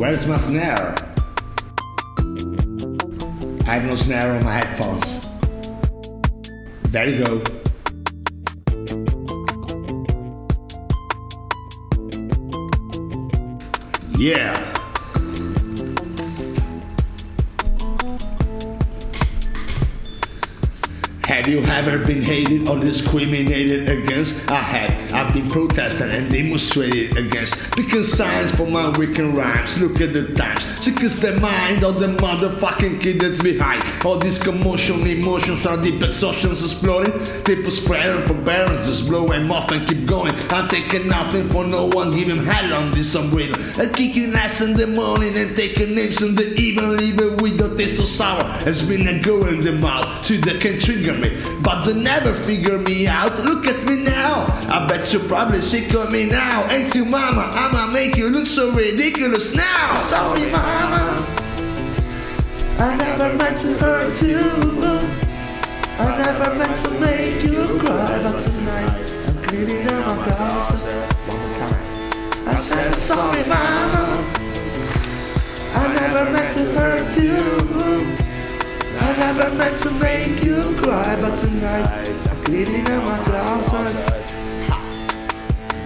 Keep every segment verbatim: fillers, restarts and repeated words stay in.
Where's my snare? I have no snare on my headphones. There you go. Yeah. Have you ever been hated or discriminated against? I have. I've been protested and demonstrated against. Picking signs for my weekend rhymes. Look at the times. Sick is the mind of the motherfucking kid that's behind. All this commotion, emotions are deep exhaustions exploding. People spreading for barons, just blow them off and keep going. I'm taking nothing for no one, giving hell on this umbrella. I'm kicking ass in the morning and taking names in the evening, leaving with the taste of sour. It's been a go in the mouth, so they can trigger me. But they never figure me out. Look at me now. I bet you're probably sick of me now. Ain't you, mama? I'ma make you look so ridiculous now. Sorry, mama. I never meant to hurt you. I never meant to make you cry. But tonight, I'm cleaning out my closet. One time. I said, sorry, mama. I never meant to hurt you. I never meant to make you cry, but tonight I'm cleaning out my closet.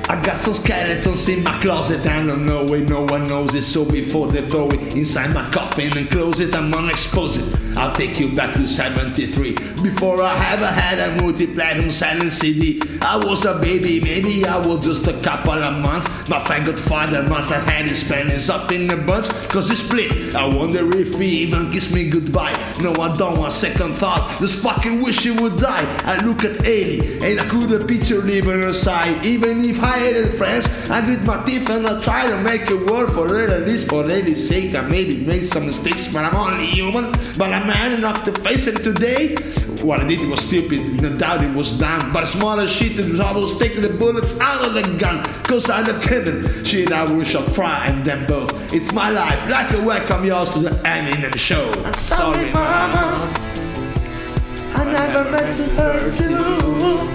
I got some skeletons in my closet, I don't know it, no one knows it. So before they throw it inside my coffin and close it, I'm gonna expose it. I'll take you back to seventy-three. Before I ever had a multi-platinum silent C D, I was a baby, maybe I was just a couple of months. My faggot father must have had his pennies up in a bunch, cause he split. I wonder if he even kissed me goodbye. No, I don't want second thought, just fucking wish he would die. I look at Ailey and I couldn't picture leaving her side. Even if I I hated friends, I did my teeth and I try to make it work for her, at least for lady's sake. I maybe made some mistakes, but I'm only human, but I'm man enough to face it today. What I did was stupid, no doubt it was dumb, but smaller shit than I was taking the bullets out of the gun, cause I love kidding. Shit, I wish I'd cry and them both. It's my life, like a welcome yours to the Eminem show. I'm sorry, sorry mama. mama, I never meant to hurt you.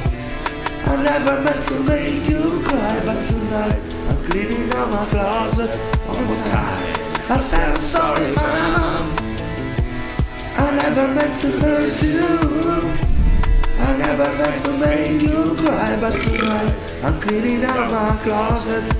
I never meant to make you cry, but tonight I'm cleaning out my closet one more time. I said I'm sorry, mom. I never meant to hurt you. I never meant to make you cry, but tonight I'm cleaning out my closet.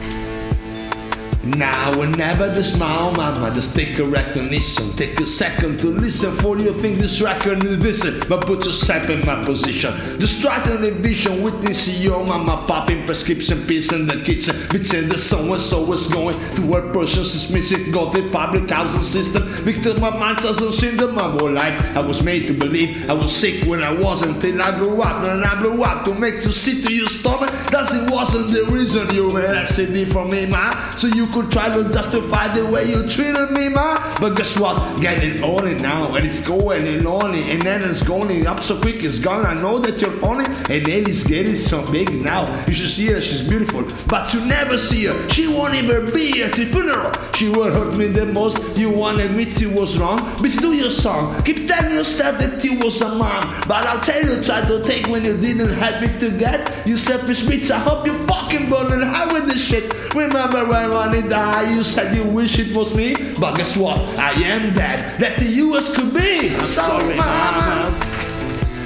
Now whenever they smile, mama, just take a recognition. Take a second to listen, for you think this record is decent. But put yourself in my position, just try to envision, witness your mama popping prescription pills in the kitchen, bitching that someone's always going to where persons is missing. Got the public housing system, victim of Munchausen syndrome my whole life. I was made to believe I was sick when I wasn't, till I blew up, and I blew up to make you sick to your stomach. That it wasn't the reason you had S T D from me, ma, so you could try to justify the way you treated me, ma. But guess what? Getting older now, and it's going and only, and then it's going up so quick, it's gone. I know that you're funny, and Ellie's getting so big now. You should see her, she's beautiful, but you never see her. She won't even be at the funeral. She will hurt me the most. You won't admit you was wrong, bitch. Do your song. Keep telling yourself that you was a mom, but I'll tell you, try to take when you didn't help me to get. You selfish bitch. I hope you fucking burn and hide with this shit. Remember when Ronnie died, you said you wish it was me? But guess what? I am dead, that the U S could be. I'm sorry, mama.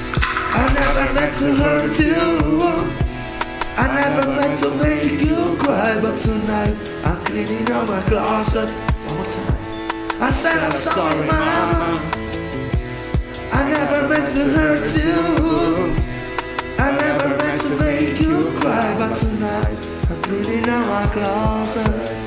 I never meant to hurt you. I never meant to make you cry, but tonight I'm cleaning out my closet one more time. I said I'm sorry, mama. I never meant to hurt you. I never meant to make you cry, but tonight I'm cleaning out my closet.